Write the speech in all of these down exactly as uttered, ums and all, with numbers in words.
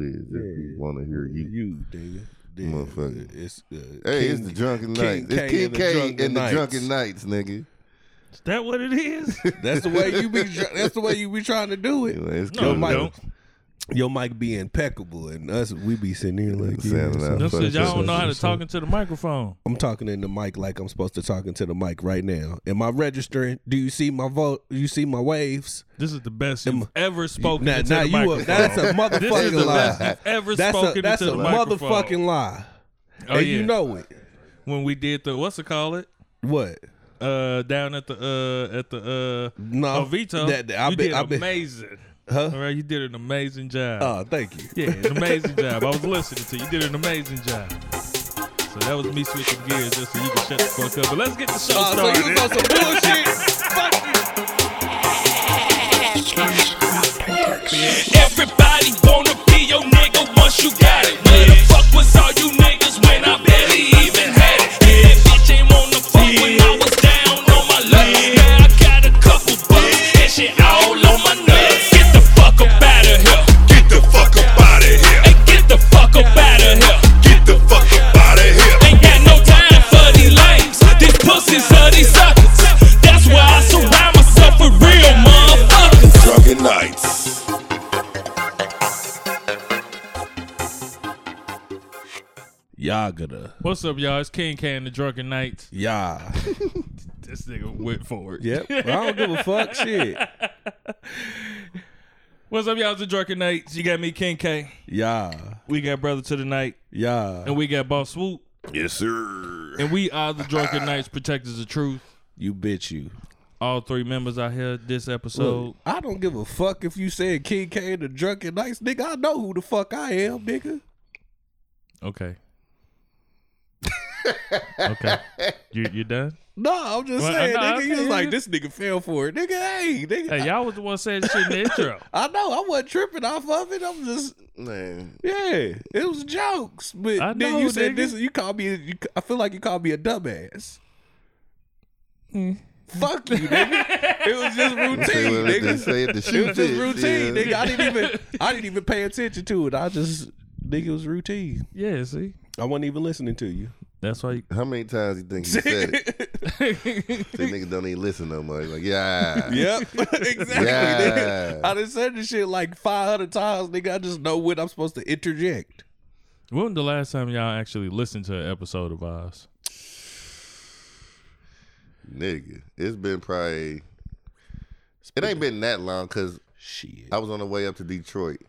is. Yeah. Want to hear you. You, nigga. Yeah. Motherfucker. It's, uh, hey, King, it's the Drunken Knights. It's King K and the, and the Drunken Knights, nigga. Is that what it is? That's the way you be. That's the way you be trying to do it. Anyway, it's no, Mike, don't. Your mic be impeccable, and us we be sitting here like yeah, no, so y'all don't know how to talk into the microphone. I'm talking in the mic like I'm supposed to talk into the mic right now. Am I registering? Do you see my vote? Do you see my waves? This is the best you've ever spoken you, now, into now the you microphone. A, that's a motherfucking this is the lie. Best you've ever that's spoken a, that's into a the microphone. Motherfucking lie. Oh, and yeah. You know it. When we did the what's it call it? What? Uh, down at the uh at the uh no, Vito, that, that, I you been, did I amazing. Been, Huh? All right, you did an amazing job. Oh, thank you. Yeah, an amazing job. I was listening to you. You did an amazing job. So that was me switching gears just so you can shut the fuck up. But let's get the show uh, started. So you was on some bullshit. Fuck you. Everybody wanna be your nigga once you got it. Where the fuck was all you niggas when I barely even had it? Yeah, bitch ain't wanna fuck when I was down on my luck. Now I got a couple bucks and shit all on my nuts. Y'all gonna. What's up, y'all? It's King K and the Drunken Knights. Y'all. This nigga went for it. Yep. I don't give a fuck. Shit. What's up, y'all? It's the Drunken Knights. You got me, King K. Y'all. We got Brother to the Night. Y'all. And we got Boss Swoop. Yes, sir. And we are the Drunken Knights, protectors of truth. You bitch you. All three members out here this episode. Look, I don't give a fuck if you said King K and the Drunken Knights. Nigga, I know who the fuck I am, nigga. Okay. Okay, you you done? No, I'm just well, saying, no, nigga. You was like, this nigga fell for it, nigga. Hey, nigga. Hey, y'all was the one saying shit in the intro. I know. I wasn't tripping off of it. I'm just, man. Yeah, it was jokes. But I then know, you nigga. Said this. You called me. You, I feel like you called me a dumbass. Mm. Fuck you, nigga. It was just routine, nigga. Say it to shoot it was just routine, yeah. Nigga. I didn't even. I didn't even pay attention to it. I just, nigga, it was routine. Yeah. See, I wasn't even listening to you. That's why. You- How many times you think you said it? These niggas don't even listen no more. Like, yeah. Yep. Exactly. Yeah. I done said this shit like five hundred times, nigga. I just know when I'm supposed to interject. When was the last time y'all actually listened to an episode of ours? Nigga, it's been probably. It ain't been that long because shit. I was on the way up to Detroit,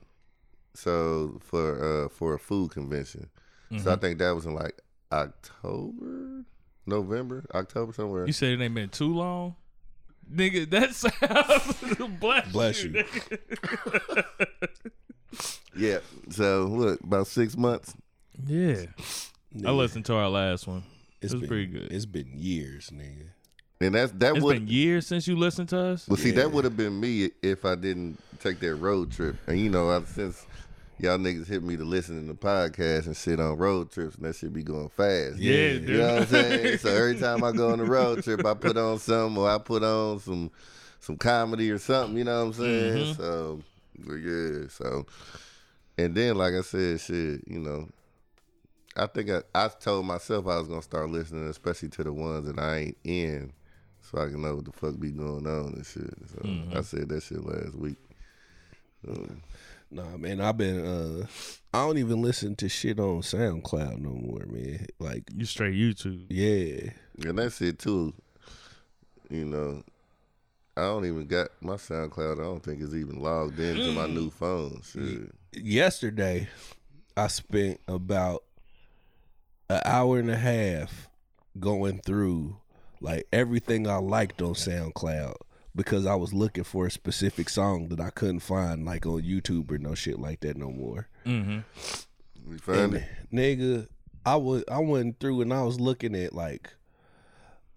so for uh, for a food convention. Mm-hmm. So I think that was in like. October, November, October somewhere. You said it ain't been too long, nigga. That sounds bless, bless you. you. Yeah. So look, about six months. Yeah. Nigga. I listened to our last one. It's it was been, pretty good. It's been years, nigga. And that's that. It's been years since you listened to us. Well, yeah. See, that would have been me if I didn't take that road trip. And you know, I've since. Y'all niggas hit me to listen to podcasts and shit on road trips, and that shit be going fast. Yeah, dude. You know what I'm saying? So every time I go on a road trip, I put on something, or I put on some some comedy or something, you know what I'm saying? Mm-hmm. So, yeah, so. And then, like I said, shit, you know, I think I, I told myself I was going to start listening, especially to the ones that I ain't in, so I can know what the fuck be going on and shit. So mm-hmm. I said that shit last week. Um, Nah, man, I've been, uh, I don't even listen to shit on SoundCloud no more, man. Like, you straight YouTube. Yeah. And that's it, too. You know, I don't even got my SoundCloud, I don't think it's even logged into my new phone. Shit. Yesterday, I spent about an hour and a half going through, like, everything I liked on SoundCloud. Because I was looking for a specific song that I couldn't find, like on YouTube or no shit like that no more. Mm-hmm. We found it, nigga. I was I went through and I was looking at like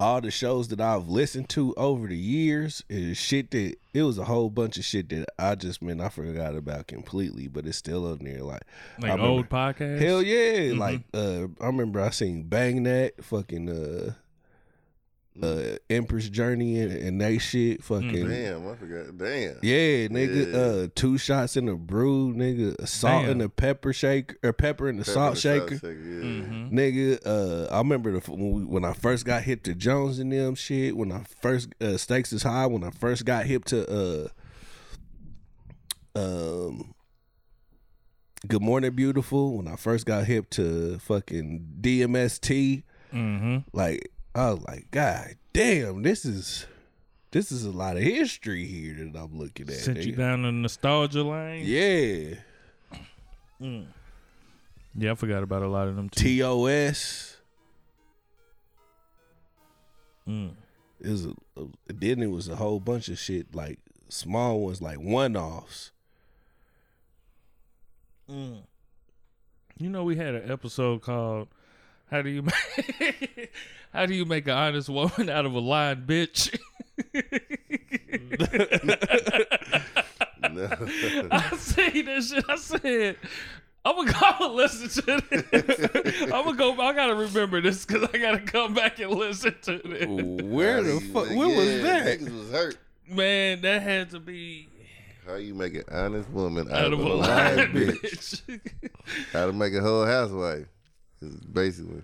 all the shows that I've listened to over the years and shit that it was a whole bunch of shit that I just man I forgot about completely, but it's still up there. Like like I remember, old podcasts. Hell yeah! Mm-hmm. Like uh, I remember I seen Bang That fucking uh. uh, Empress Journey and, and that shit. Fucking damn, I forgot. Damn. Yeah, nigga. Yeah. Uh, two shots in the brew, nigga. Salt in the pepper shaker, or pepper in the pepper salt shaker. The shaker yeah. mm-hmm. Nigga, uh, I remember the, when, we, when I first got hip to Jones and them shit. When I first uh, Stakes is High. When I first got hip to uh, um. Good Morning Beautiful. When I first got hip to fucking D M S T, mm-hmm. like I was like, God damn, this is this is a lot of history here that I'm looking at. Sent nigga. You down the nostalgia lane. Yeah. Mm. Yeah, I forgot about a lot of them too. T O S. Mm. It was a, then it was a whole bunch of shit like small ones, like one offs. Mm. You know, we had an episode called "How do you make How do you make an honest woman out of a lying bitch?" No. I see that shit. I said, "I'm gonna go and listen to this. I'm gonna go. I gotta remember this because I gotta come back and listen to this." Where the fuck? Where yeah, was that? Niggas was hurt. Man, that had to be. How you make an honest woman out, out of, of a lying bitch? bitch. How to make a whole housewife, basically.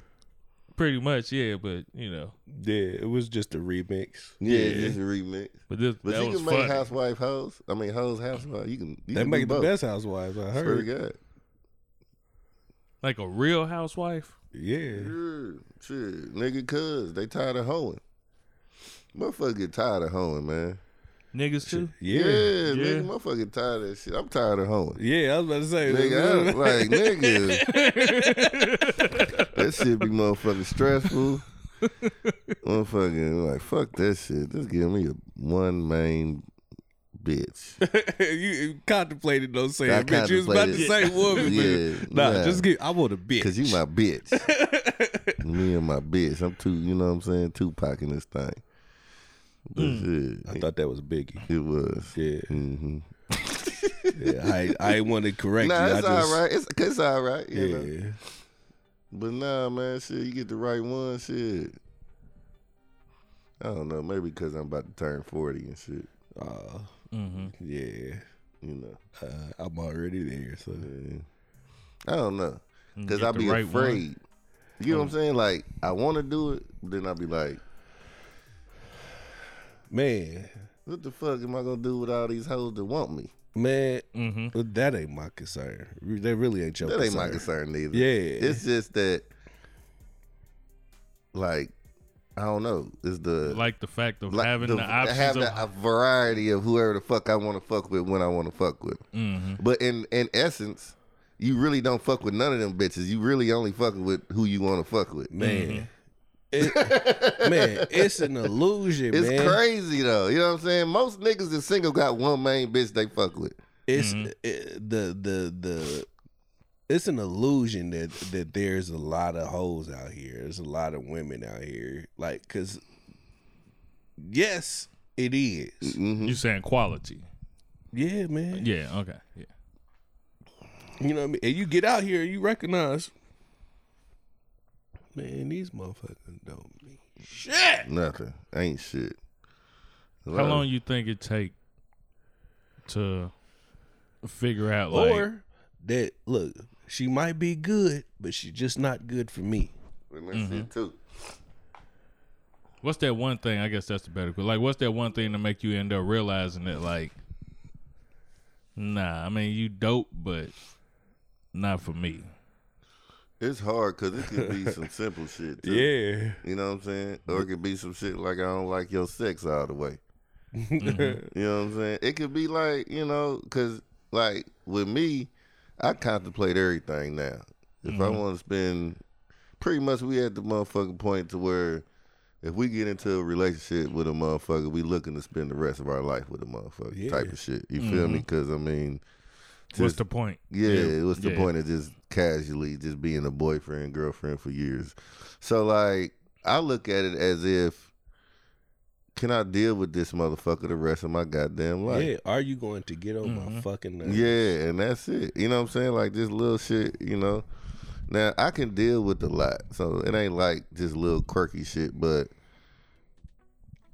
Pretty much, yeah, but, you know. Yeah, it was just a remix. Yeah, yeah. just a remix. But, this, but that you was can funny. Make housewife hoes. I mean, hoes housewife. You can. You they can make the best housewives, I heard. Pretty good. Like a real housewife? Yeah. Sure, sure. Nigga, cuz they tired of hoeing. Motherfucker get tired of hoeing, man. Niggas too? Yeah, yeah, yeah. Nigga, motherfucking tired of that shit. I'm tired of hoeing. Yeah, I was about to say. Nigga, I'm like, nigga. That shit be motherfucking stressful. Motherfucking, like, fuck that shit. Just give me a one main bitch. You contemplated those saying I bitch. You was about to say woman. Yeah, nah, nah, just get, I want a bitch. Because you my bitch. Me and my bitch. I'm too, you know what I'm saying, Tupac in this thing. Mm. I thought that was Biggie. It was. Yeah. Mm-hmm. Yeah, I I ain't want to correct nah, you. Nah, it's I just... all right. It's, it's all right. You yeah. Know? But nah, man, shit, you get the right one, shit. I don't know. Maybe because I'm about to turn forty and shit. Oh. Uh, mm-hmm. Yeah. You know. Uh, I'm already there, so. Yeah. I don't know. Because I be right afraid. One. You know mm. what I'm saying? Like, I want to do it, then I be like, man, what the fuck am I gonna do with all these hoes that want me? Man, mm-hmm. that ain't my concern. That really ain't your that concern. That ain't my concern either. Yeah. It's just that, like, I don't know. It's the... Like the fact of like having the, the options having of... Having a variety of whoever the fuck I want to fuck with when I want to fuck with. Mm-hmm. But in, in essence, you really don't fuck with none of them bitches. You really only fucking with who you want to fuck with. Man. Mm-hmm. It, man, it's an illusion, it's man. It's crazy, though. You know what I'm saying? Most niggas that's single got one main bitch they fuck with. It's mm-hmm. it, the the the it's an illusion that, that there's a lot of hoes out here. There's a lot of women out here. Like, because, yes, it is. Mm-hmm. You're saying quality. Yeah, man. Yeah, okay. Yeah. You know what I mean? And you get out here, you recognize... Man, these motherfuckers don't mean shit. Nothing. Ain't shit. How like, long you think it take to figure out, like... Or that, look, she might be good, but she's just not good for me. Mm-hmm. It too. What's that one thing? I guess that's the better question. Like, what's that one thing to make you end up realizing that, like, nah, I mean, you dope, but not for me. It's hard because it could be some simple shit, too. Yeah. You know what I'm saying? Or it could be some shit like, I don't like your sex all the way. Mm-hmm. You know what I'm saying? It could be like, you know, because, like, with me, I contemplate everything now. If mm-hmm. I want to spend, pretty much we at the motherfucking point to where if we get into a relationship with a motherfucker, we looking to spend the rest of our life with a motherfucker yeah. type of shit. You mm-hmm. feel me? Because, I mean... Just, what's the point? Yeah, yeah. what's the yeah. point of just casually just being a boyfriend, girlfriend for years? So, like, I look at it as if, can I deal with this motherfucker the rest of my goddamn life? Yeah, are you going to get on mm-hmm. my fucking nerves? Yeah, and that's it. You know what I'm saying? Like, this little shit, you know? Now, I can deal with a lot. So, it ain't like just little quirky shit, but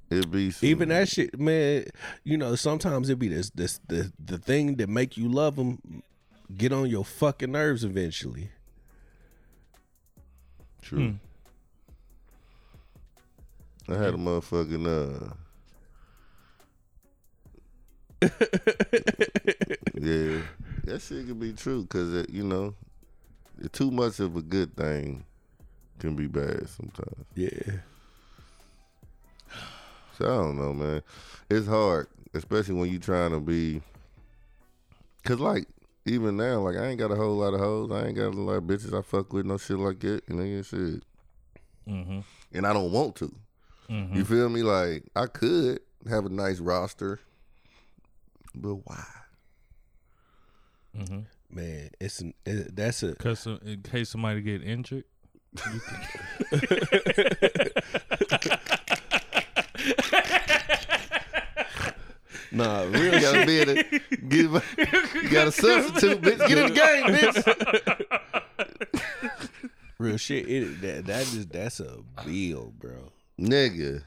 It be some, even that shit, man. You know, sometimes it be this, this, the, the thing that make you love them get on your fucking nerves eventually. True. Hmm. I had a motherfucking uh. Yeah, that shit can be true because it, you know, too much of a good thing can be bad sometimes. Yeah. So I don't know, man. It's hard, especially when you trying to be, cause like even now, like I ain't got a whole lot of hoes. I ain't got a lot of bitches I fuck with, no shit like that, and nigga shit. Mm-hmm. And I don't want to. Mm-hmm. You feel me? Like I could have a nice roster, but why? Mm-hmm. Man, it's an, it, that's a cause some, in case somebody get injured. You can... Nah, really gotta be in it. You gotta substitute, bitch. Get in the game, bitch. Real shit. It, that that just that's a bill, bro. Nigga.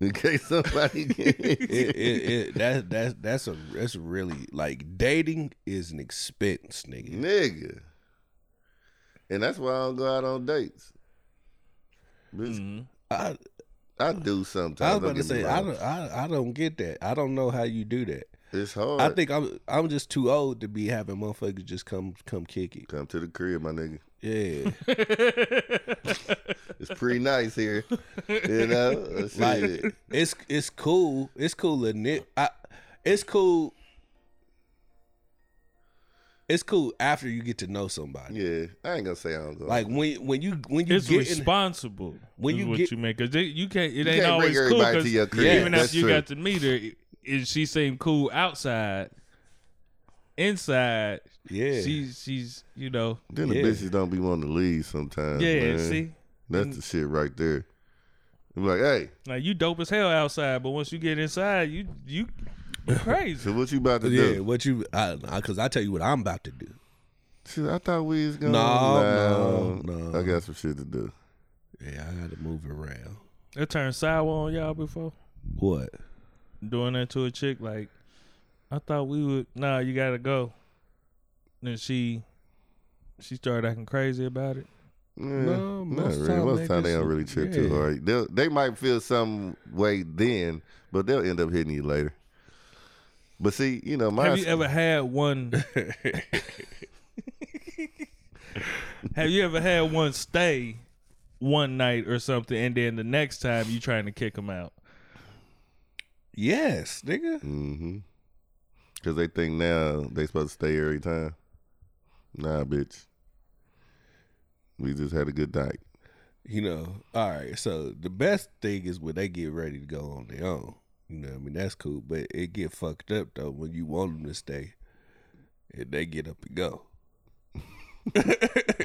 In case somebody gets it, it, it that that's that's a that's really like dating is an expense, nigga. Nigga. And that's why I don't go out on dates. Bitch. Mm-hmm. I I do sometimes. I was about to say I don't I, I don't get that. I don't know how you do that. It's hard. I think I'm I'm just too old to be having motherfuckers just come come kick it. Come to the crib, my nigga. Yeah. It's pretty nice here. You know? That's like, it. It's it's cool. It's cool to knit. I it's cool. It's cool after you get to know somebody. Yeah, I ain't gonna say I don't go. Like when when you when you it's get responsible. In, when you what get, you make cause they, you can't. It you ain't can't always bring cool. Cause to your crib. Yeah, even after true. You got to meet her, and she seemed cool outside. Inside, yeah, she, she's you know. Then the yeah. bitches don't be wanting to leave sometimes. Yeah, man. See, that's and, the shit right there. I'm like, hey, like you dope as hell outside, but once you get inside, you you. Crazy. So what you about to yeah, do? What you? I, I, Cause I tell you what I'm about to do. Shit, I thought we was gonna. No, no, no. I got some shit to do. Yeah, I got to move around. It turned sour on y'all before. What? Doing that to a chick like, I thought we would. Nah, you gotta go. Then she, she started acting crazy about it. Yeah, no, most not really. Time most of the time they don't really trip yeah. too hard. They'll, they might feel some way then, but they'll end up hitting you later. But see, you know, my have you ever had one? Have you ever had one stay one night or something, and then the next time you trying to kick them out? Yes, nigga. Mm-hmm. Because they think now they supposed to stay every time. Nah, bitch. We just had a good night. You know. All right. So the best thing is when they get ready to go on their own. You know, I mean, that's cool, but it get fucked up though when you want them to stay and they get up and go. Damn.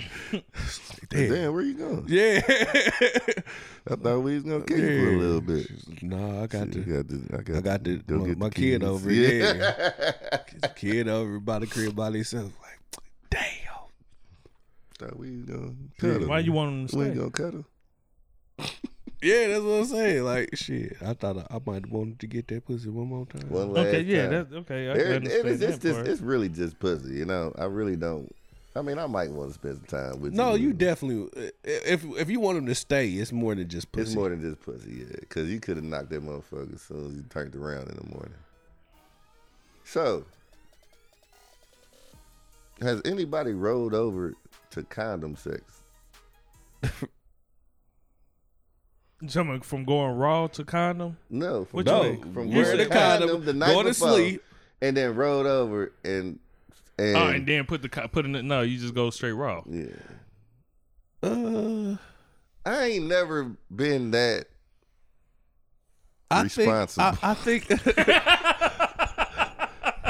Damn, where you going? Yeah. I thought we was gonna kick yeah. you for a little bit. No, I got Shit, to, got to I got, I got to, to my, my kid over here. Yeah. Yeah. Kid over by the crib by himself. Like, damn. Thought we was gonna cuddle. Yeah, why you want them to stay? We ain't gonna cuddle. Yeah, that's what I'm saying. Like, shit, I thought I, I might want to get that pussy one more time. One last okay, yeah, time. That's, okay, I it, it, it's, that it's, just, it's really just pussy, you know. I really don't. I mean, I might want to spend some time with no, you. No, you definitely. If if you want them to stay, it's more than just pussy. It's more than just pussy, yeah. Because you could have knocked that motherfucker as soon as you turned around in the morning. So, has anybody rolled over to condom sex? Something from going raw to condom? No, from, no, from wearing the condom, condom the night go to before, sleep, and then rolled over and and, oh, and then put the put in the, no, you just go straight raw. Yeah. Uh, I ain't never been that I responsible. Think, I, I think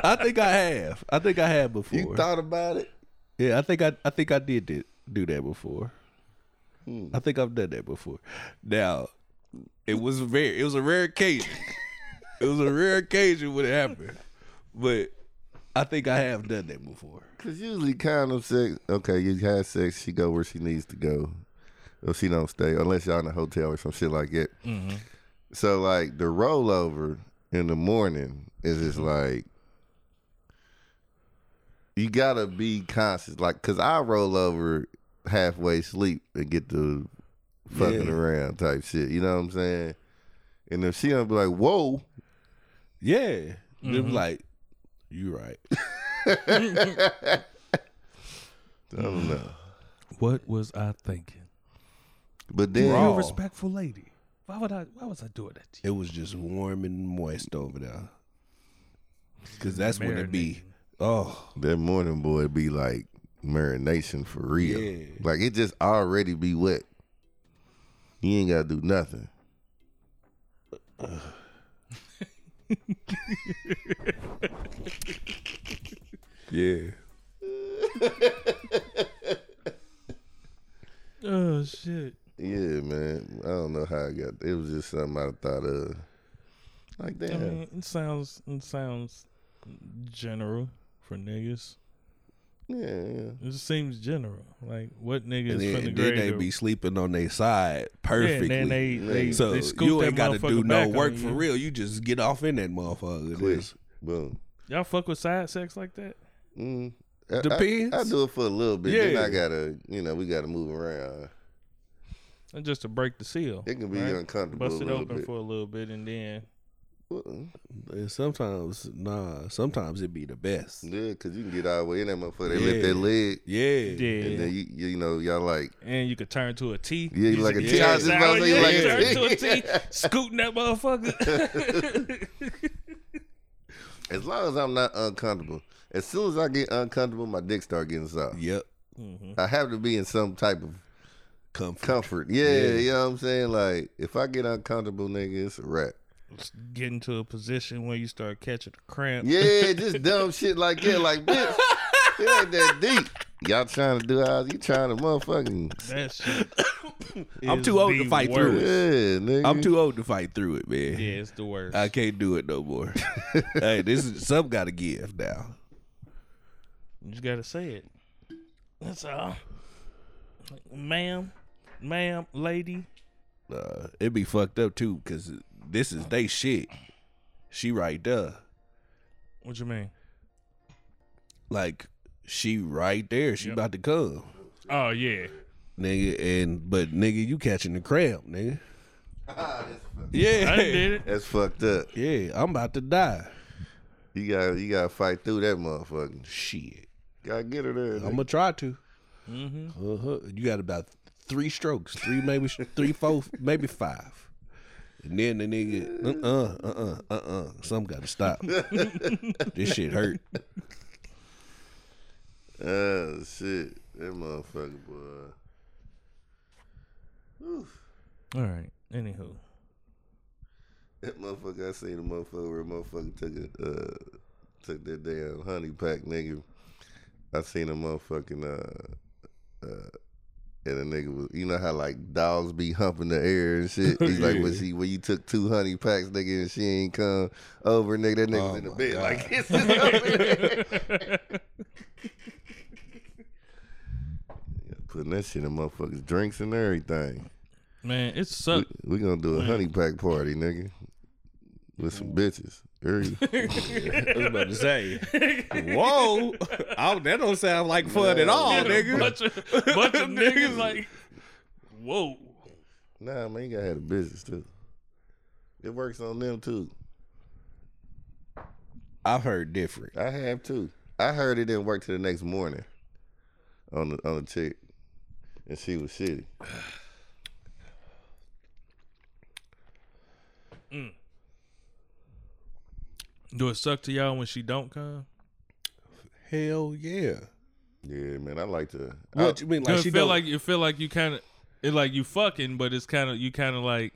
I think I have. I think I have before. You thought about it? Yeah, I think I I think I did that, do that before. Hmm. I think I've done that before. Now, it was rare. It was a rare occasion. It was a rare occasion when it happened, but I think I have done that before. Cause usually condom sex. Okay, you have sex. She go where she needs to go, or she don't stay unless y'all in a hotel or some shit like that. Mm-hmm. So like the rollover in the morning is just like, you gotta be conscious, like, cause I roll over halfway sleep and get to fucking yeah. around type shit. You know what I'm saying? And if she don't be like, whoa, yeah, mm-hmm. they'll be like, you right. I don't know. What was I thinking? But then, you're a respectful lady. Why would I? Why was I doing that to you? It was just warm and moist over there. Cause that's when it be. Oh, that morning boy be like marination for real. Yeah. Like it just already be wet. You ain't gotta do nothing. Yeah. Oh shit. Yeah, man. I don't know how I got. It was just something I thought of. Like damn. I mean, it sounds. It sounds general. For niggas, yeah, it just seems general. Like what niggas then, from the grave? Then they be sleeping on their side perfectly. Yeah, and they, they, so they you ain't got to do no work for real. You just get off in that motherfucker. Quick, boom. Y'all fuck with side sex like that? Mm, I, Depends. I, I do it for a little bit. Yeah. Then I gotta, you know, we gotta move around. And just to break the seal, it can be right? uncomfortable. Bust it open bit. for a little bit, and then. And sometimes, nah, sometimes it be the best. Yeah, because you can get all the way in that motherfucker. They yeah. lift that leg. Yeah. yeah. And then, you, you, you know, y'all like. And you could turn to a T. Yeah, you like a T. I was just about to say, you like a T. Turn to a T, scooting that motherfucker. As long as I'm not uncomfortable. As soon as I get uncomfortable, my dick start getting soft. Yep. Mm-hmm. I have to be in some type of comfort. comfort. Yeah, yeah, you know what I'm saying? Like, if I get uncomfortable, nigga, it's a wrap. Get into a position where you start catching a cramp. Yeah, just dumb shit like that. Like, bitch, it ain't that deep. Y'all trying to do how you trying to motherfucking. That shit. I'm too old to fight worst. through it. Yeah, nigga. I'm too old to fight through it, man. Yeah, it's the worst. I can't do it no more. Hey, this is some gotta give now. You just gotta say it. That's all. Ma'am, ma'am, lady. Uh, it'd be fucked up too, cause. This is they shit. She right there. What you mean? Like she right there. She yep. about to come. Oh yeah, nigga. And but nigga, you catching the cramp, nigga. Ah, that's fucked yeah, up. I did it. That's fucked up. Yeah, I'm about to die. You got you got to fight through that motherfucking shit. Gotta get her there. I'm gonna try to. Mm-hmm. Uh-huh. You got about three strokes, three maybe three, four, maybe five. And then the nigga, uh-uh, uh-uh, uh-uh. Something got to stop. This shit hurt. Oh, shit. That motherfucker, boy. Oof. All right. Anywho. That motherfucker, I seen a motherfucker where a motherfucker took, a, uh, took that damn honey pack, nigga. I seen a motherfucking, uh, uh, and a nigga was, you know how like dogs be humping the air and shit. He's yeah. like, when she, when you took two honey packs, nigga, and she ain't come over, nigga, that nigga oh was in the bed God. Like this is over. Putting that shit in motherfuckers' drinks and everything. Man, it's suck. We, we gonna do a Man. honey pack party, nigga, with some bitches. I was about to say, whoa, I, that don't sound like fun nah, at all, nigga. Bunch of, bunch of niggas like, whoa. Nah, man, you gotta have a business too. It works on them too. I've heard different. I have too. I heard it didn't work till the next morning on the on the chick, and she was shitty. mm. Do it suck to y'all when she don't come? Hell yeah, yeah, man. I like to. What I, you mean? Like she feel don't... like you feel like you kind of, it like you fucking, but it's kind of you kind of like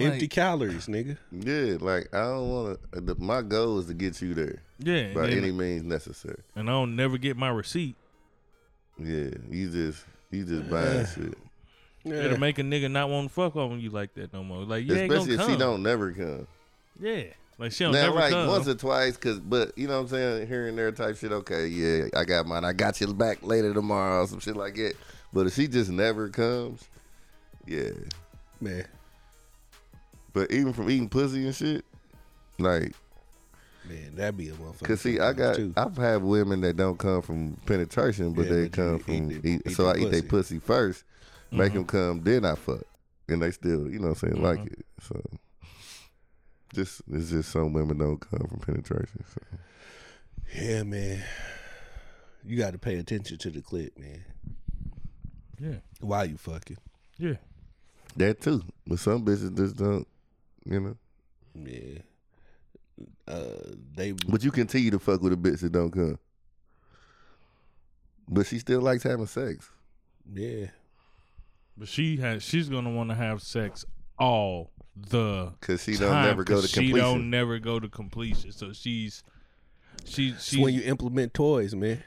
empty like, calories, nigga. Yeah, like I don't want to. My goal is to get you there. Yeah, by yeah, any means necessary. And I don't never get my receipt. Yeah, you just you just buying shit. Yeah. It'll make a nigga not want to fuck on you like that no more. Like you especially ain't gonna if come. She don't never come. Yeah. Like she don't now, never like come. Once or twice, cause but you know what I'm saying, here and there type shit. Okay, yeah, I got mine. I got you back later tomorrow, or some shit like that. But if she just never comes, yeah, man, But even from eating pussy and shit, like, man, that'd be a motherfucker. Cause see, I got, too. I've had women that don't come from penetration, but yeah, they but come from eat, eat, eat so I pussy. Eat their pussy first, mm-hmm. make them come, then I fuck, and they still, you know, what I'm saying, mm-hmm. like it. So, just it's just some women don't come from penetration. So. Yeah, man, you got to pay attention to the clit, man. Yeah, why you fucking? Yeah, that too. But some bitches just don't, you know. Yeah. Uh, they, but you continue to fuck with a bitch that don't come. But she still likes having sex. Yeah. But she has. She's gonna want to have sex all the cause she time. Don't never go to completion. She don't never go to completion. So she's she. She's, when you implement toys, man.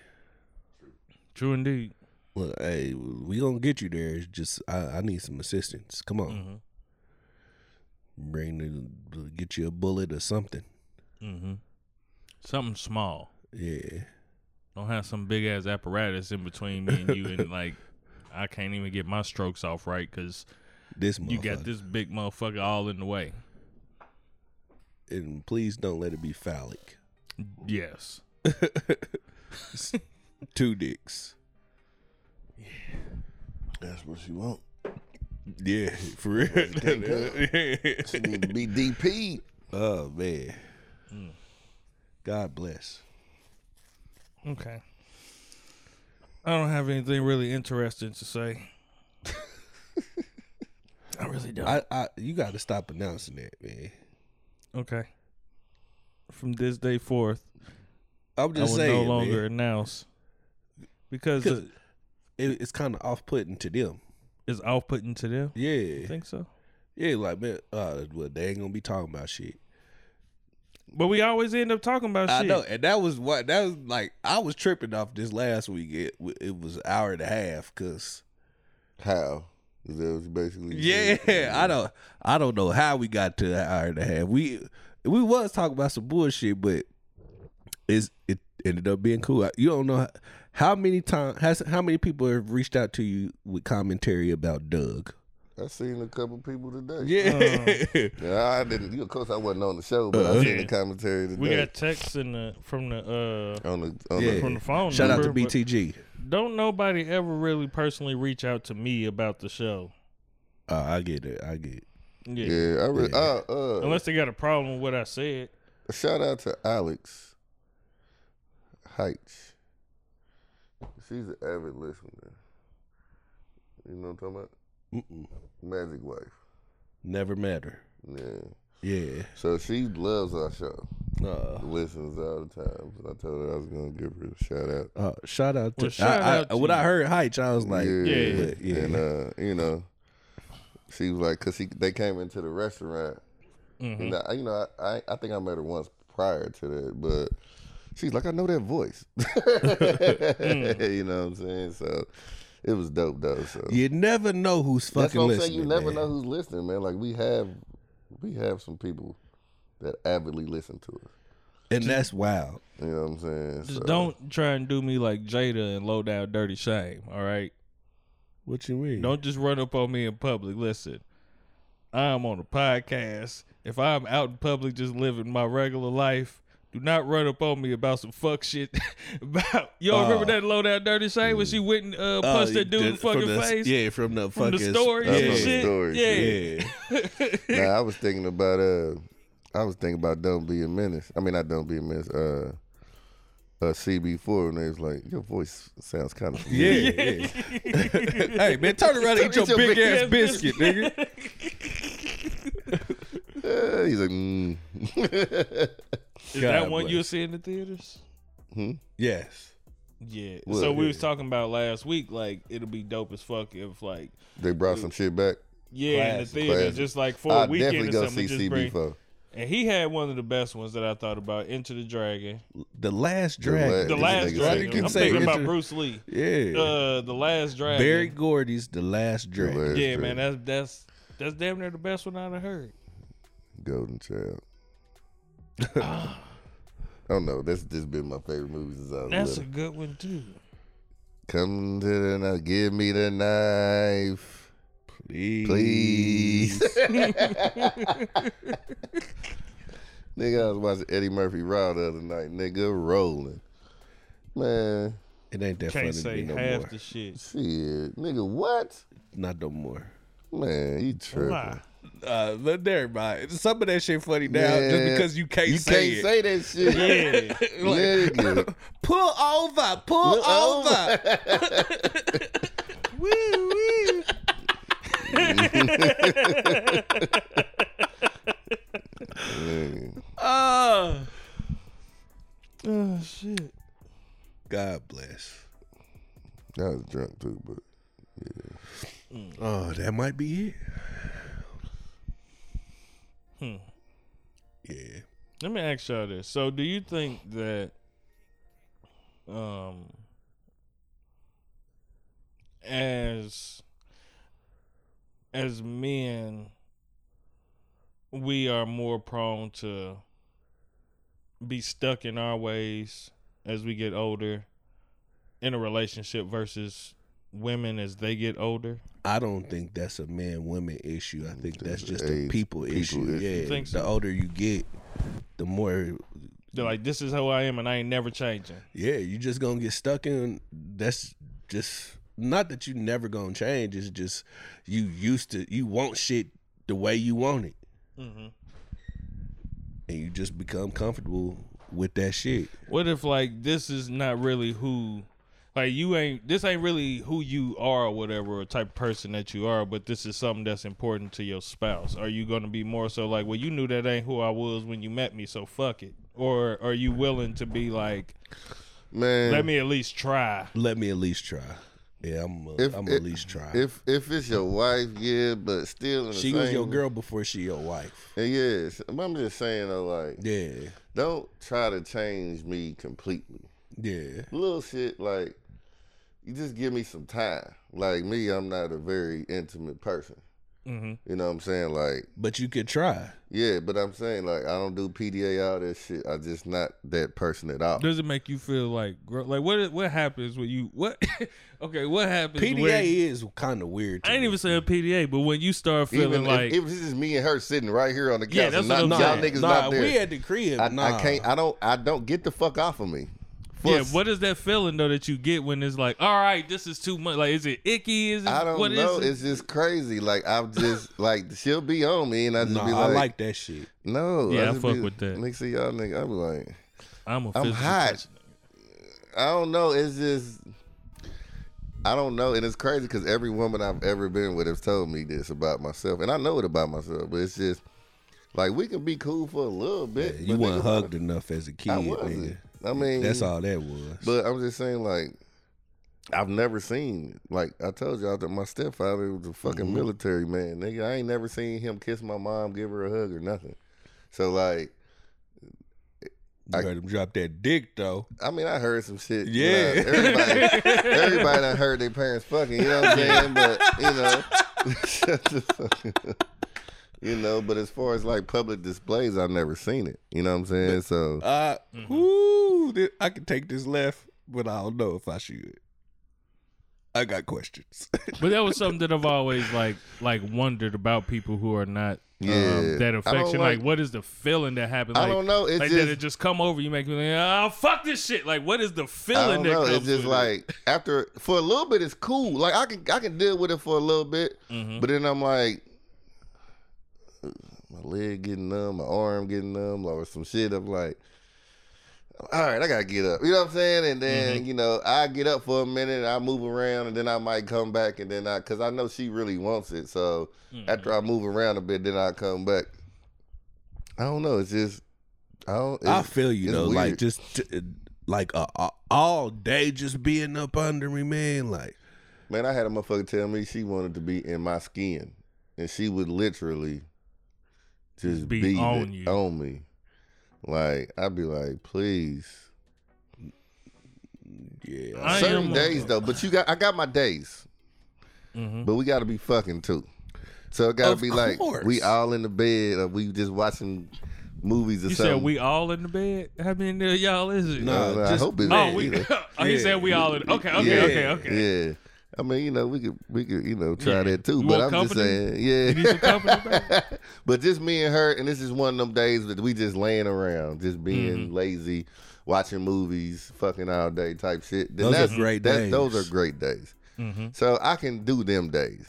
True indeed. Well, hey, we gonna get you there. It's just I, I need some assistance. Come on. Mm-hmm. Bring the, get you a bullet or something. Mm-hmm. Something small. Yeah. Don't have some big ass apparatus in between me and you, and like I can't even get my strokes off right because this you got this big motherfucker all in the way. And please don't let it be phallic. Yes. Two dicks. Yeah. That's what you want. Yeah, for real. She need to be D P. Oh man. Mm. God bless. Okay. I don't have anything really interesting to say. I really don't. I, I you got to stop announcing that, man. Okay. From this day forth, I'm just I will saying, no longer man. Announce because it, it's kind of off-putting to them. Is off-putting to them? Yeah. You think so? Yeah, like, man, uh, well, they ain't going to be talking about shit. But we always end up talking about I shit. I know, and that was what, that was like, I was tripping off this last week. It, it was an hour and a half, because. How? That was basically. Yeah, it. I don't I don't know how we got to an hour and a half. We we was talking about some bullshit, but it's, it ended up being cool. You don't know how. How many time has how many people have reached out to you with commentary about Doug? I seen a couple people today. Yeah, uh, yeah I didn't. Of course, I wasn't on the show, but uh, I seen yeah. the commentary today. We got texts in the from the uh on the, on yeah. the from the phone. Shout number, out to B T G. Don't nobody ever really personally reach out to me about the show. Uh, I get it. I get it. Yeah, yeah I really, yeah. Uh, uh, unless they got a problem with what I said. Shout out to Alex Heitch. She's an avid listener. You know what I'm talking about? Mm-mm. Magic wife. Never met her. Yeah. Yeah. So she loves our show. Uh, Listens all the time. So I told her I was going to give her a shout out. Uh, shout out to... Well, shout I, out I, to when you. I heard Heitch, I was like... Yeah. yeah. yeah. And, uh, you know, she was like... Because they came into the restaurant. Mm-hmm. And I, you know, I, I, I think I met her once prior to that, but... She's like, I know that voice. You know what I'm saying? So it was dope, though. So. You never know who's fucking listening. That's what I'm saying. You never man. know who's listening, man. Like, we have we have some people that avidly listen to us. And just, that's wild. You know what I'm saying? Just so. Don't try and do me like Jada and Low Down Dirty Shame, all right? What you mean? Don't just run up on me in public. Listen, I'm on a podcast. If I'm out in public just living my regular life, do not run up on me about some fuck shit. About you don't uh, remember that Low Down Dirty Shame when she went and uh, punched uh, that dude in the fucking the, face? Yeah, from the from fucking the story. Uh, yeah. From the story. Yeah. yeah. Nah, I was thinking about uh, I was thinking about Don't Be a Menace. I mean, not Don't Be a Menace. Uh, uh C B four, and they was like, your voice sounds kind of yeah. yeah. Hey man, turn around and eat your, your big, big ass, ass biscuit, nigga. Uh, he's like, mm. Is God that one bless. You'll see in the theaters? Hmm? Yes. Yeah. Well, so we yeah. was talking about last week, like, it'll be dope as fuck if, like... They brought it, some shit back? Yeah, classic, in the theater, classic. Just like for I'll a weekend or something. Just bring, and he had one of the best ones that I thought about, Into the Dragon. The Last Dragon. The Last, the last Dragon. I'm thinking about Bruce Lee. Yeah. Uh, the Last Dragon. Barry Gordy's The Last Dragon. The last yeah, dragon. Man, that's, that's, that's damn near the best one I've heard. Golden Child. I don't know. That's just been my favorite movie since I was That's little. A good one too. Come to the knife, give me the knife. Please. Please. Nigga, I was watching Eddie Murphy Raw the other night. Nigga, rolling. Man. It ain't that funny to me no more. Can't say half the shit. Shit. Nigga, what? Not no more. Man, you tripping. Uh, but never mind. Some of that shit funny now yeah. just because you can't you say can't it. You can't say that shit. Yeah. Like, yeah, yeah. Pull over. Pull Look over. Woo, woo. Oh. Oh, shit. God bless. I was drunk too, but yeah. Mm. Oh, that might be it. Hmm. Yeah. Let me ask y'all this. So do you think that um as as men we are more prone to be stuck in our ways as we get older in a relationship versus women as they get older? I don't think that's a man-women issue. I think that's just a people, people issue. issue. Yeah, think so? The older you get, the more... They're like, this is who I am and I ain't never changing. Yeah, you just gonna get stuck in... That's just... Not that you never gonna change. It's just you used to... You want shit the way you want it. Mm-hmm. And you just become comfortable with that shit. What if, like, this is not really who... Like, you ain't, this ain't really who you are or whatever, or type of person that you are, but this is something that's important to your spouse. Are you going to be more so like, well, you knew that ain't who I was when you met me, so fuck it? Or are you willing to be like, man, let me at least try? Let me at least try. Yeah, I'm a, if, I'm if, at least try. If if it's your wife, yeah, but still in the she same was your girl before she your wife. And yes. I'm just saying, though, like, yeah, don't try to change me completely. Yeah. Little shit, like, you just give me some time. Like me, I'm not a very intimate person. Mm-hmm. You know what I'm saying? Like, but you could try. Yeah, but I'm saying, like, I don't do P D A, all that shit. I just not that person at all. Does it make you feel like, like what what happens when you, what, okay, what happens P D A when, is kind of weird to I ain't me. Even saying P D A, but when you start feeling even like. If, if it's just me and her sitting right here on the couch. Yeah, that's not, what I'm y'all niggas nah, not there. We at the crib. I, nah. I can't, I don't, I don't get the fuck off of me. Yeah, what is that feeling though that you get when it's like, all right, this is too much? Like, is it icky? Is it, I don't what know. Is it? It's just crazy. Like, I'm just like, she'll be on me, and I just nah, be like, I like that shit. No, yeah, I, I fuck be, with that. Make sure y'all nigga. I'm like, I'm a I'm hot. I don't know. It's just, I don't know, and it's crazy because every woman I've ever been with has told me this about myself, and I know it about myself, but it's just like we can be cool for a little bit. Yeah, you weren't hugged wanna, enough as a kid, I wasn't. Nigga. I mean, that's all that was. But I'm just saying, like, I've never seen, like, I told y'all that my stepfather was a fucking mm-hmm. military man, nigga. I ain't never seen him kiss my mom, give her a hug or nothing. So, like, you I heard him drop that dick, though. I mean, I heard some shit. Yeah. You know, everybody, everybody done heard their parents fucking, you know what I'm saying? But, you know, shut the fuck up. You know, but as far as like public displays, I've never seen it. You know what I'm saying? So, uh, mm-hmm. ooh, I can take this left, but I don't know if I should. I got questions. But that was something that I've always like, like wondered about people who are not yeah. um, that affection. Like, like, what is the feeling that happens? Like, I don't know. It's like, just, did it just come over? You make me like, oh, fuck this shit. Like, what is the feeling that comes? It's just like it? After for a little bit, it's cool. Like I can I can deal with it for a little bit, mm-hmm. but then I'm like. My leg getting numb, my arm getting numb, or some shit. I'm like, all right, I gotta get up. You know what I'm saying? And then, mm-hmm. you know, I get up for a minute, and I move around, and then I might come back, and then I, cause I know she really wants it. So mm-hmm. after I move around a bit, then I come back. I don't know. It's just, I don't. It's, I feel you though, weird. Like just t- like a, a, all day just being up under me, man. Like, man, I had a motherfucker tell me she wanted to be in my skin, and she would literally. Just be, be on you, on me. Like I'd be like, please. Yeah, I certain days a... though, but you got I got my days, mm-hmm. but we got to be fucking too. So it got to be course. Like we all in the bed, or we just watching movies or you something. You said we all in the bed. How many of y'all is it? No, no, no just, I hope it's. Oh, we, oh, he yeah. said we all in. Okay, okay, yeah, okay, okay. Yeah. I mean, you know, we could we could you know try yeah. that too. You but I'm company? Just saying, yeah. You need some company, but just me and her, and this is one of them days that we just laying around, just being mm-hmm. lazy, watching movies, fucking all day type shit. Then those that's, are great that's, days. Those are great days. Mm-hmm. So I can do them days.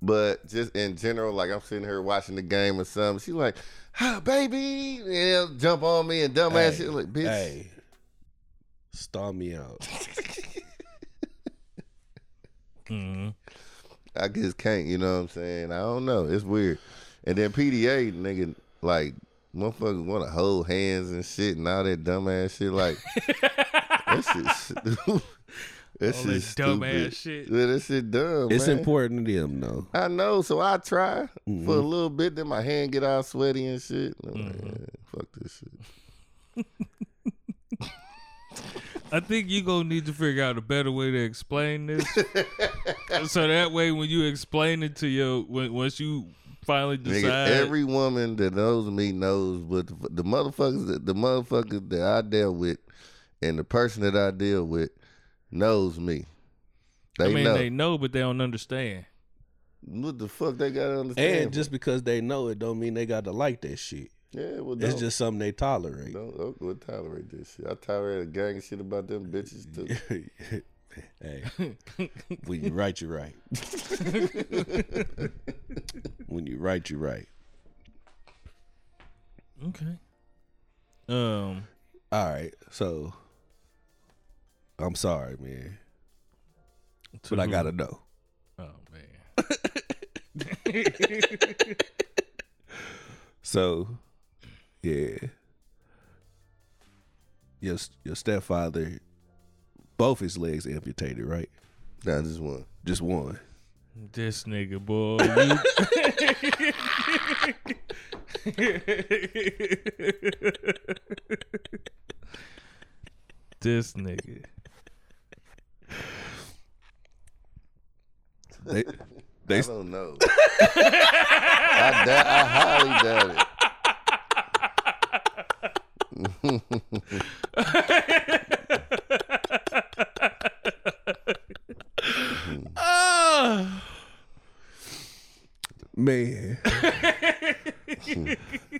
But just in general, like I'm sitting here watching the game or something, she's like, "Ah, baby," and they'll jump on me and dumbass hey, shit. Like, bitch, hey, star me out. Mm-hmm. I just can't, you know what I'm saying? I don't know. It's weird. And then P D A, nigga, like, motherfuckers want to hold hands and shit and all that dumbass shit. Like, that shit's stupid. That shit's dumbass shit. Yeah, that shit dumb, It's man. important to them, though. I know, so I try mm-hmm. for a little bit, then my hand get all sweaty and shit. And I'm mm-hmm. like, yeah, fuck this shit. I think you gonna need to figure out a better way to explain this, so that way when you explain it to your, when, once you finally decide, nigga, every woman that knows me knows, but the, the motherfuckers, that, the motherfuckers that I deal with, and the person that I deal with knows me. They I mean, know. they know, but they don't understand. What the fuck they gotta understand? And just because they know it, don't mean they gotta like that shit. Yeah, well, it's just something they tolerate. Don't, don't, don't tolerate this shit. I tolerate a gang of shit about them bitches too. Hey, when you right, you right. When you right, you right. Okay. Um. All right. So, I'm sorry, man, but I gotta know. Oh man. So. Yeah, your your stepfather, both his legs amputated, right? Nah, just one. Just one. This nigga, boy. This nigga. They, they I don't know. I, da- I highly doubt it. Oh. Man.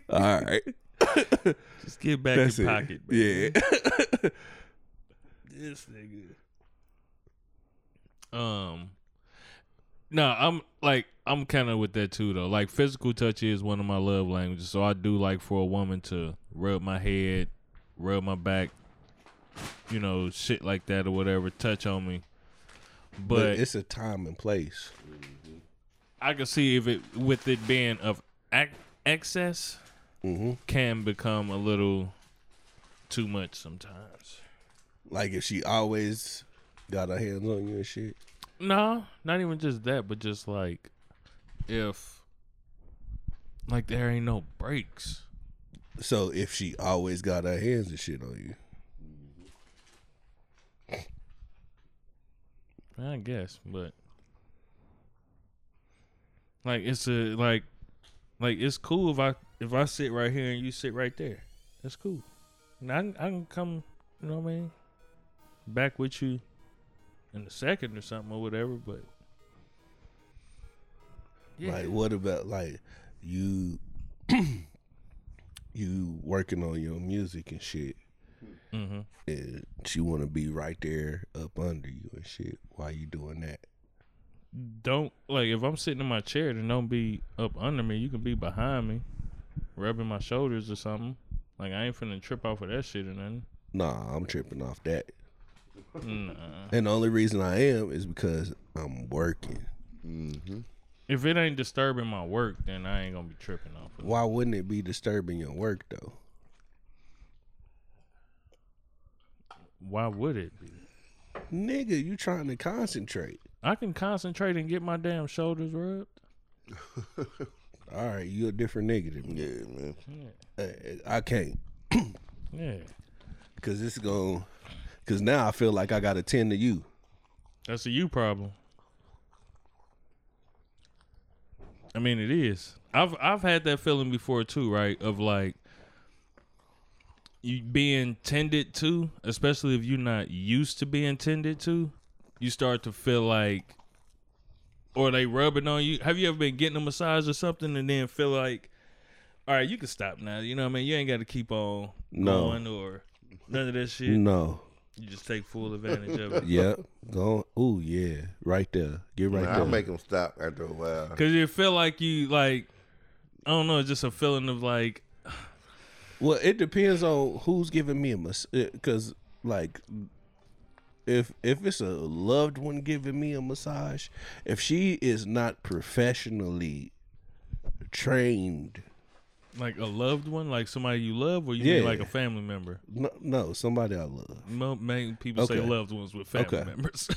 All right. Just get back That's in it. pocket, man. Yeah. This nigga. Um No, I'm like I'm kind of with that too though. Like physical touch is one of my love languages, so I do like for a woman to rub my head, rub my back, you know, shit like that or whatever, touch on me. But, but it's a time and place. I can see if it with it being of ac- excess mm-hmm. can become a little too much sometimes. Like if she always got her hands on you and shit. No, not even just that, but just like if like there ain't no breaks. So if she always got her hands and shit on you. I guess, but like it's a like like it's cool if I if I sit right here and you sit right there. That's cool. And I I can come, you know what I mean, back with you in the second or something or whatever, but yeah. Like what about like you you working on your music and shit mm-hmm. and she want to be right there up under you and shit while you doing that? Don't, like if I'm sitting in my chair, then don't be up under me. You can be behind me rubbing my shoulders or something. Like I ain't finna trip off of that shit or nothing. Nah, I'm tripping off that. Nah. And the only reason I am is because I'm working. Mm-hmm. If it ain't disturbing my work, then I ain't gonna be tripping off of it. Why wouldn't it be disturbing your work though? Why would it be? Nigga, you trying to concentrate. I can concentrate and get my damn shoulders rubbed. Alright, you a different negative. Yeah, man. Yeah. I, I can't. Yeah. Cause it's gonna Cause now I feel like I gotta tend to you. That's a you problem. I mean, it is. I've I've had that feeling before too, right? Of like you being tended to, especially if you're not used to being tended to. you start to feel like, or they rubbing on you. Have you ever been getting a massage or something and then feel like, all right, you can stop now. You know what I mean? You ain't got to keep on no. going or none of that shit. No. You just take full advantage of it. Yep. Go on. Ooh, yeah. Right there. Get right nah, there. I'll make them stop after a while. Because you feel like you, like, I don't know, it's just a feeling of like. Well, it depends on who's giving me a massage. Because, like, if if it's a loved one giving me a massage, if she is not professionally trained. Like a loved one? Like somebody you love, or you yeah. mean like a family member? No, no, somebody I love. No, many people okay. say loved ones with family okay. members.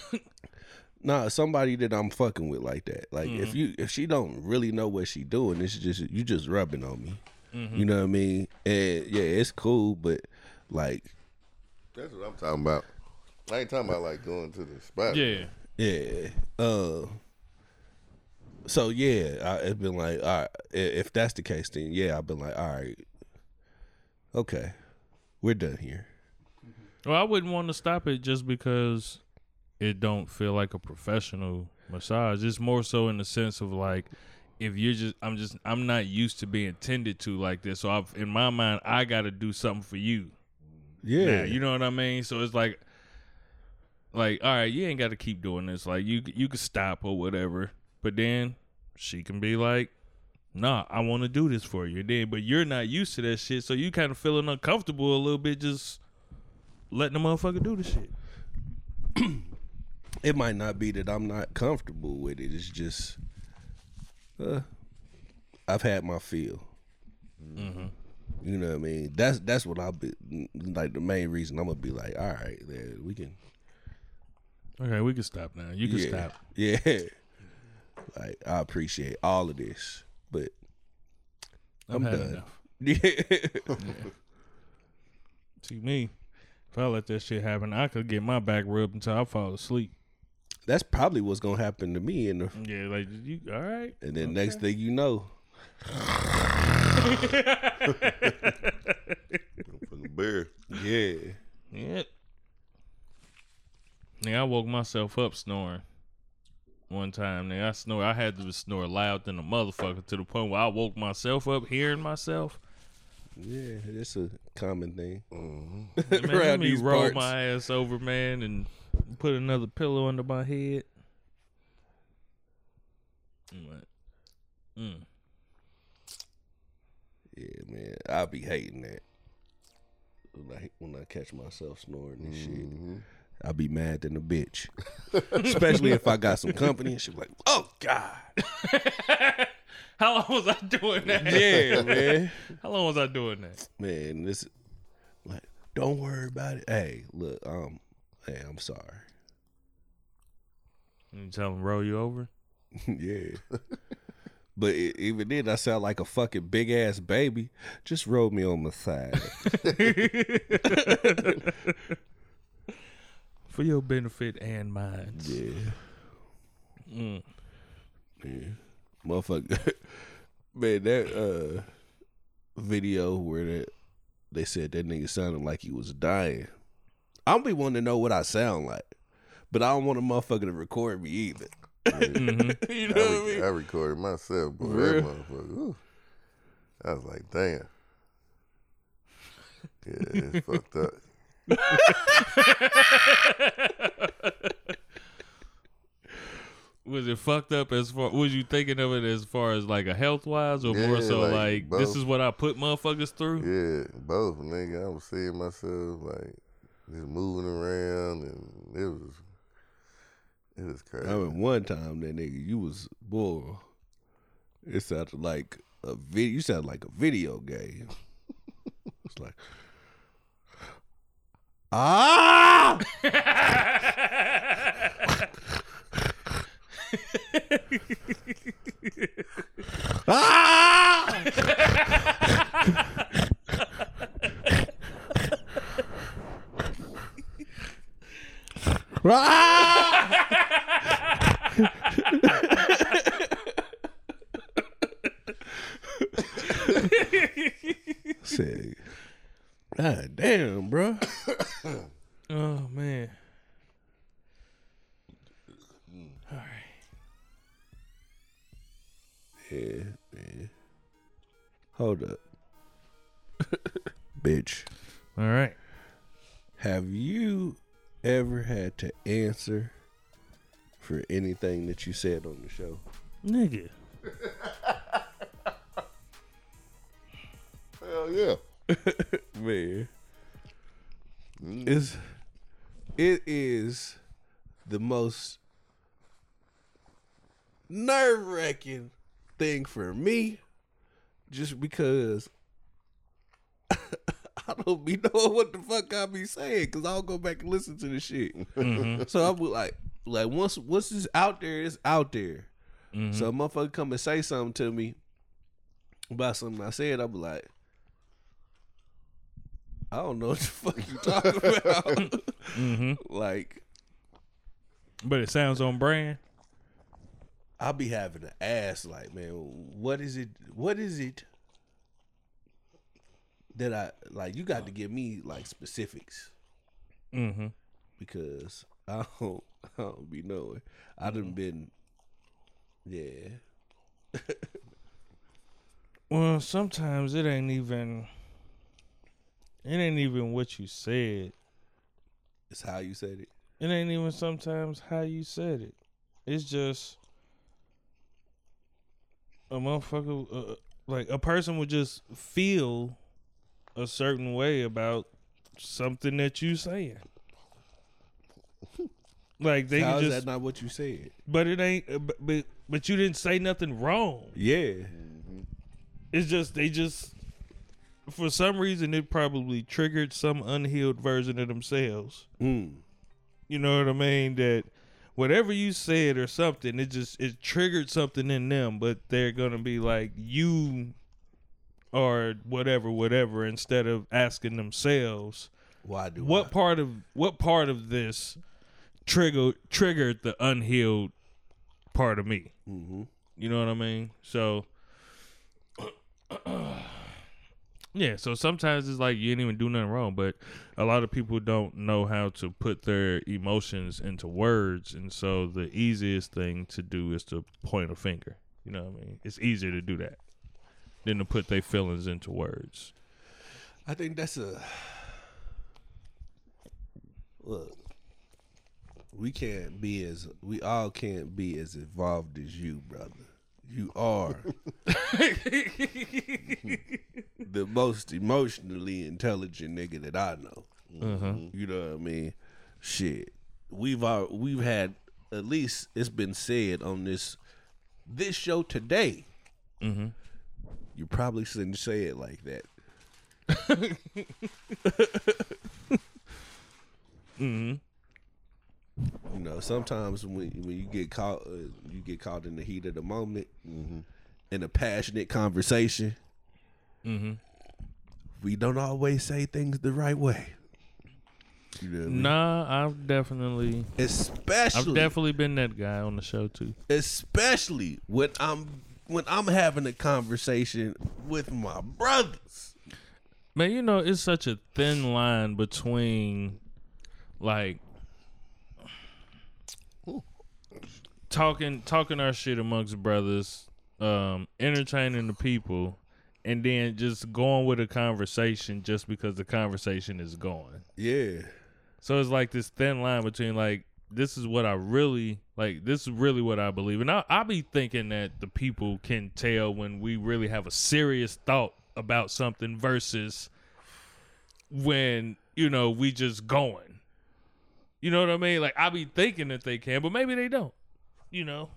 Nah, somebody that I'm fucking with like that. Like mm-hmm. if you if she don't really know what she doing, it's just you just rubbing on me. Mm-hmm. You know what I mean? And yeah, it's cool, but like that's what I'm talking about. I ain't talking about like going to the spot. Yeah. Yeah. Uh So, yeah, I, it's been like, all right, if that's the case, then, yeah, I've been like, all right, okay, we're done here. Well, I wouldn't want to stop it just because it don't feel like a professional massage. It's more so in the sense of, like, if you're just, I'm just, I'm not used to being tended to like this. So, I've, in my mind, I got to do something for you. Yeah. Now, you know what I mean? So, it's like, like, all right, you ain't got to keep doing this. Like, you, you can stop or whatever. But then she can be like, nah, I want to do this for you. Then, but you're not used to that shit, so you kind of feeling uncomfortable a little bit just letting the motherfucker do the shit. It might not be that I'm not comfortable with it. It's just uh, I've had my feel. Mm-hmm. You know what I mean? That's that's what I'll be, like the main reason I'm going to be like, all right, man, we can. Okay, we can stop now. You can yeah. stop. Yeah. Like, I appreciate all of this, but I'm I've done. Yeah. yeah. See me, if I let that shit happen, I could get my back rubbed until I fall asleep. That's probably what's gonna happen to me. In the yeah, like you, all right. And then okay. next thing you know, bear. Yeah, yeah. Nigga, I woke myself up snoring. One time, nigga, I snore. I had to snore loud than a motherfucker to the point where I woke myself up hearing myself. Yeah, that's a common thing. Mm-hmm. Man, let me roll parts. my ass over, man, and put another pillow under my head. Mm. Yeah, man, I be hating that when I, when I catch myself snoring and mm-hmm. shit. I'll be mad than a bitch. Especially if I got some company and she's like, oh, God. How long was I doing that? Yeah, man. How long was I doing that? Man, this like, don't worry about it. Hey, look, um, hey, I'm sorry. You tell them roll you over? Yeah. But it, even then, I sound like a fucking big-ass baby. Just roll me on my side. For your benefit and mine. Yeah. Mm. Yeah. Motherfucker. Man, that uh, video where that, they said that nigga sounded like he was dying. I'm be wanting to know what I sound like, but I don't want a motherfucker to record me either. Mm-hmm. You know I re- what I mean? I recorded myself, boy. That motherfucker. Ooh. I was like, damn. Yeah, it's fucked up. Was it fucked up as far? Was you thinking of it as far as like a health wise, or yeah, more so like, like this is what I put motherfuckers through? Yeah, both, nigga. I was seeing myself like just moving around, and it was it was crazy. I mean, one time that nigga, you was boy. It sounded like a video. You sounded like a video game. It's like. Ah! Ah! Say, God damn, bro. Oh man, Mm. All right. Yeah, man. Hold up. Bitch. All right. Have you ever had to answer for anything that you said on the show? Nigga. Hell yeah. Man. Mm. It's, it is the most nerve-wracking thing for me just because I don't be knowing what the fuck I be saying because I'll go back and listen to this shit. Mm-hmm. So I'm like, like once once it's out there, it's out there. Mm-hmm. So a motherfucker come and say something to me about something I said, I'll be like, I don't know what the fuck you talking about. Mm-hmm. Like, but it sounds on brand. I'll be having to ask, like, man, what is it? What is it? That I like, you got to give me like specifics, mm-hmm. because I don't, I don't be knowing. I done been, yeah. Well, sometimes it ain't even, it ain't even what you said. It's how you said it. It ain't even sometimes how you said it. It's just a motherfucker, uh, like a person would just feel a certain way about something that you saying. Like they How can just, is that not what you said? But it ain't. But, but, but you didn't say nothing wrong. Yeah. Mm-hmm. It's just they just for some reason it probably triggered some unhealed version of themselves. Mm. You know what I mean? That whatever you said or something, it just it triggered something in them. But they're gonna be like you. Or whatever, whatever. Instead of asking themselves, why do what I? part of what part of this triggered triggered the unhealed part of me? Mm-hmm. You know what I mean? So, yeah. So sometimes it's like you didn't even do nothing wrong, but a lot of people don't know how to put their emotions into words, and so the easiest thing to do is to point a finger. You know what I mean? It's easier to do that than to put their feelings into words. I think that's a look. We can't be as we all can't be as evolved as you, brother. You are the most emotionally intelligent nigga that I know. Uh-huh. You know what I mean? Shit, we've all, we've had at least it's been said on this this show today. Mm-hmm. You probably shouldn't say it like that. Mm-hmm. You know, sometimes when when you get caught, uh, you get caught in the heat of the moment, mm-hmm. in a passionate conversation. Mm-hmm. We don't always say things the right way. You know what I mean? Nah, I've definitely, especially, I've definitely been that guy on the show too. Especially when I'm. When I'm having a conversation with my brothers. Man, you know, it's such a thin line between like Ooh. talking talking our shit amongst brothers, um, entertaining the people, and then just going with a conversation just because the conversation is going. Yeah. So it's like this thin line between like, this is what I really like. This is really what I believe. And I, I be thinking that the people can tell when we really have a serious thought about something versus when, you know, we just going, you know what I mean? Like I be thinking that they can, but maybe they don't, you know,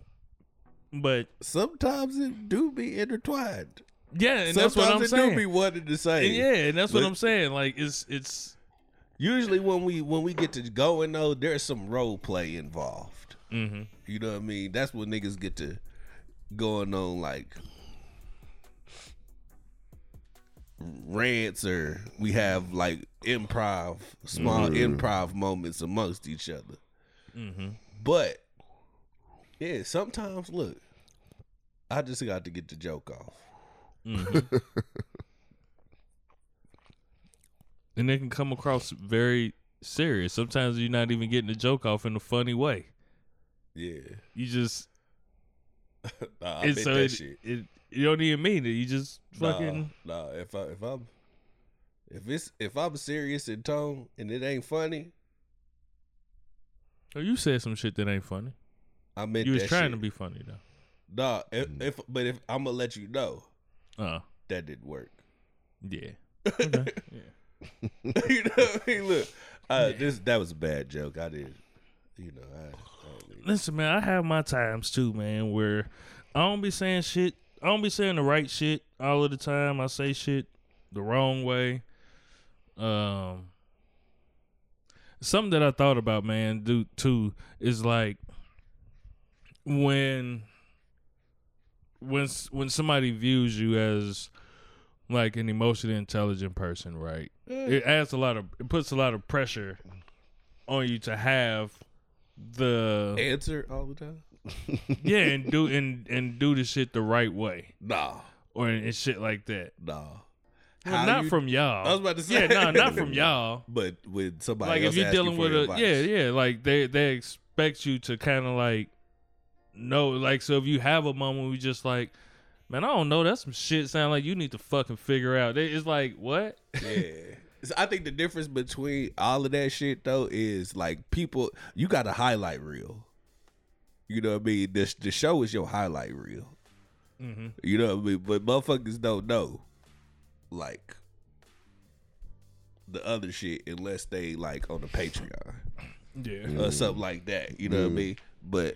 but sometimes it do be intertwined. Yeah. And sometimes that's what I'm it saying. It do be one and the same. Yeah. And that's but- what I'm saying. Like it's, it's, usually when we when we get to going though, there's some role play involved. Mm-hmm. You know what I mean? That's when niggas get to going on like rants or we have like improv, small mm-hmm. improv moments amongst each other. Mm-hmm. But yeah, sometimes look, I just got to get the joke off. Mm-hmm. And they can come across very serious. Sometimes you're not even getting the joke off in a funny way. Yeah. You just nah, I and so that it, shit. It, you don't even mean it. You just fucking nah, nah. If I if I'm if it's if I'm serious in tone and it ain't funny. Oh, you said some shit that ain't funny. I meant you that was trying shit. to be funny though. Nah, if, if but if I'm gonna let you know, uh-huh. that didn't work. Yeah. Okay. Yeah. You know what I mean? Look, uh, yeah. this that was a bad joke. I did. You know. I, I did. Listen, man, I have my times too, man. Where I don't be saying shit. I don't be saying the right shit all of the time. I say shit the wrong way. Um, something that I thought about, man, dude, too, is like when. When when somebody views you as like an emotionally intelligent person, right? It adds a lot of, it puts a lot of pressure on you to have the answer all the time. Yeah, and do and, and do the shit the right way. Nah, or and shit like that. Nah, well, not you, from y'all. I was about to say, yeah, nah, not from y'all. But with somebody like else, if you're dealing with a advice. yeah, yeah, like they they expect you to kind of like. No, like, so if you have a moment where you just like, man, I don't know, that's some shit sound like you need to fucking figure out. It's like, what? Yeah. So I think the difference between all of that shit, though, is like people, you got a highlight reel. You know what I mean? This, the show is your highlight reel. Mm-hmm. You know what I mean? But motherfuckers don't know, like, the other shit unless they, like, on the Patreon. Yeah. Mm. Or something like that. You know mm. what I mean? But...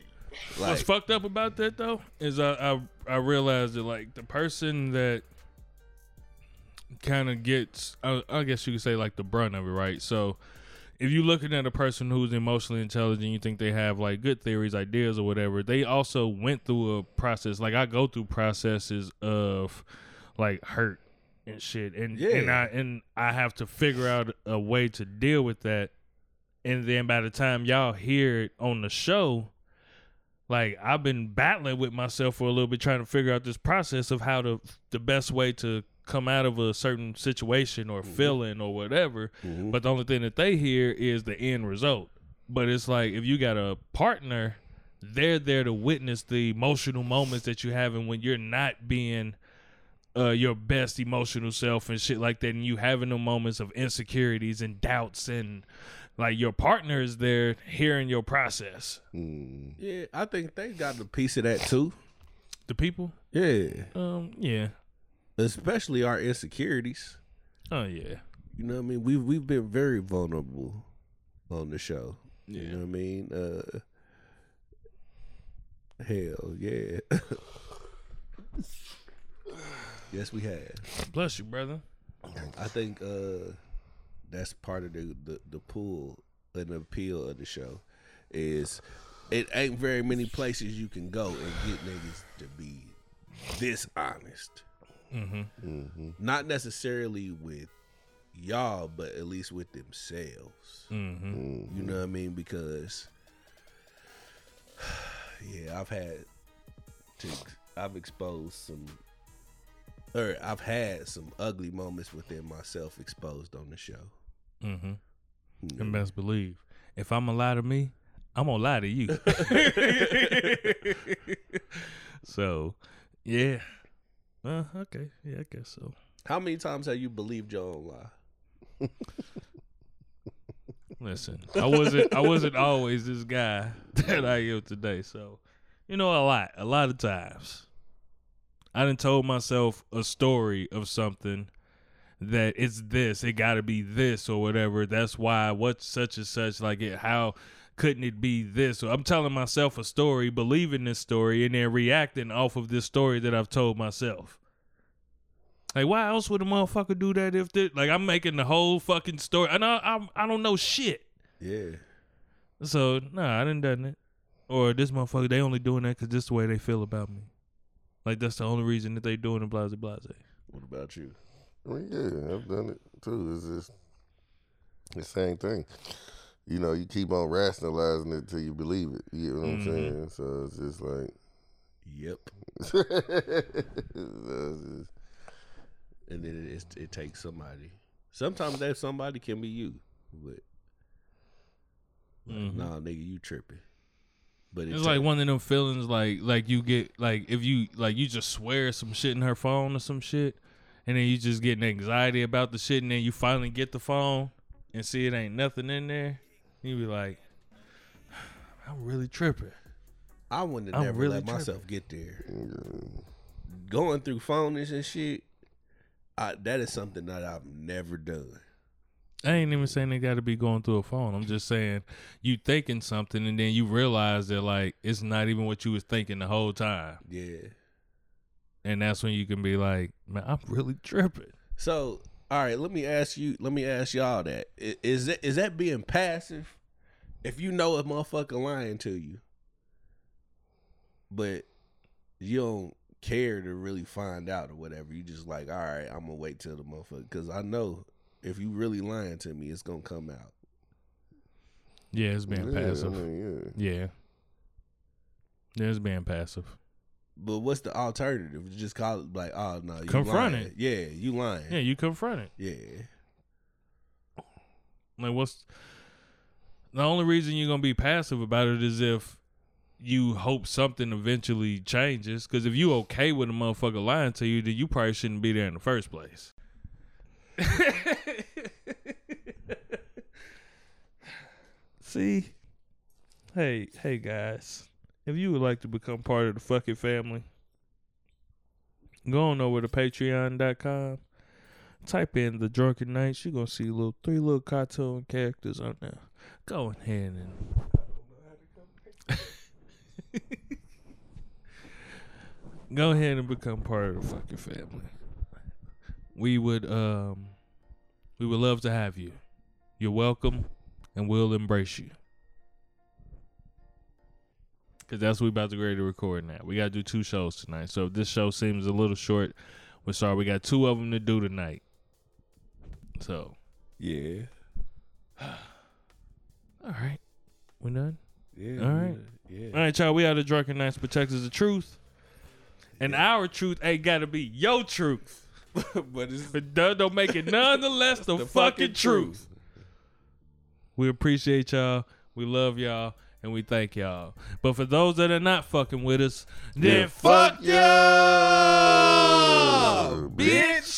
Like, what's fucked up about that though is I I, I realized that like the person that kind of gets I, I guess you could say like the brunt of it, right? So if you're looking at a person who's emotionally intelligent, you think they have like good theories, ideas, or whatever, they also went through a process. Like I go through processes of like hurt and shit, and yeah. and I and I have to figure out a way to deal with that. And then by the time y'all hear it on the show. Like, I've been battling with myself for a little bit, trying to figure out this process of how to, the best way to come out of a certain situation or mm-hmm. feeling or whatever. Mm-hmm. But the only thing that they hear is the end result. But it's like, if you got a partner, they're there to witness the emotional moments that you're having when you're not being uh, your best emotional self and shit like that. And you having the moments of insecurities and doubts and... Like, your partner is there hearing your process. Mm. Yeah, I think they got a piece of that, too. The people? Yeah. Um. Yeah. Especially our insecurities. Oh, yeah. You know what I mean? We've, we've been very vulnerable on the show. Yeah. You know what I mean? Uh, hell, yeah. Yes, we have. Bless you, brother. I think... Uh, that's part of the, the, the pull and the appeal of the show is it ain't very many places you can go and get niggas to be this honest. Mm-hmm. Mm-hmm. Not necessarily with y'all, but at least with themselves. Mm-hmm. Mm-hmm. You know what I mean? Because yeah, I've had to, I've exposed some or I've had some ugly moments within myself exposed on the show. Mm-hmm. Yeah. And best believe, if I'm gonna lie to me, I'm gonna lie to you. So, yeah. Uh, okay. Yeah, I guess so. How many times have you believed your own lie? Listen, I wasn't. I wasn't always this guy that I am today. So, you know, a lot, a lot of times, I done told myself a story of something. That it's this, it gotta be this or whatever. That's why what's such and such like it. How couldn't it be this? So I'm telling myself a story, believing this story, and then reacting off of this story that I've told myself. Like, why else would a motherfucker do that if they, like I'm making the whole fucking story, and I I, I don't know shit. Yeah. So nah, I done done it. Or this motherfucker, they only doing that because this is the way they feel about me. Like that's the only reason that they doing it. Blase blase. What about you? I mean, yeah, I've done it too. It's just the same thing. You know, you keep on rationalizing it till you believe it. You get what I'm mm-hmm. saying? So it's just like, yep. So just, and then it, it, it takes somebody. Sometimes that somebody can be you, but mm-hmm. nah, nigga, you tripping. But it's, it's like one of them feelings like like you get like if you like you just swear some shit in her phone or some shit, and then you just getting anxiety about the shit, and then you finally get the phone and see it ain't nothing in there. You be like, I'm really tripping. I wouldn't have never really let tripping. myself get there. Going through phonies and shit, I, that is something that I've never done. I ain't even saying they got to be going through a phone. I'm just saying you thinking something and then you realize that like it's not even what you was thinking the whole time. Yeah. And that's when you can be like, man, I'm really tripping. So, all right, let me ask you, let me ask y'all that. Is that, is that being passive? If you know a motherfucker lying to you, but you don't care to really find out or whatever, you just like, all right, I'm going to wait till the motherfucker, because I know if you really lying to me, it's going to come out. Yeah, it's being yeah, passive. I mean, yeah. yeah. Yeah, it's being passive. But what's the alternative? Just call it like, oh, no. You confront lying. it. Yeah, you lying. Yeah, you confront it. Yeah. Like, what's... The only reason you're going to be passive about it is if you hope something eventually changes. Because if you okay with a motherfucker lying to you, then you probably shouldn't be there in the first place. See? Hey, hey, guys. If you would like to become part of the fucking family, go on over to patreon dot com. Type in The Drunken Knights. You're going to see little three little cartoon characters on there. Go ahead and go ahead and become part of the fucking family. We would um we would love to have you. You're welcome, and we'll embrace you. Cause that's what we about to get ready to record now. We gotta do two shows tonight. So if this show seems a little short, we're sorry. We got two of them to do tonight. So yeah. All right. We done? Yeah. All right. Yeah. All right, y'all. We are The Drunken Knights. Protect us the truth. And yeah. Our truth ain't got to be your truth. But it's, it does, don't make it nonetheless the, the fucking, fucking truth. truth. We appreciate y'all. We love y'all. And we thank y'all. But for those that are not fucking with us, yeah. then fuck y'all, bitch.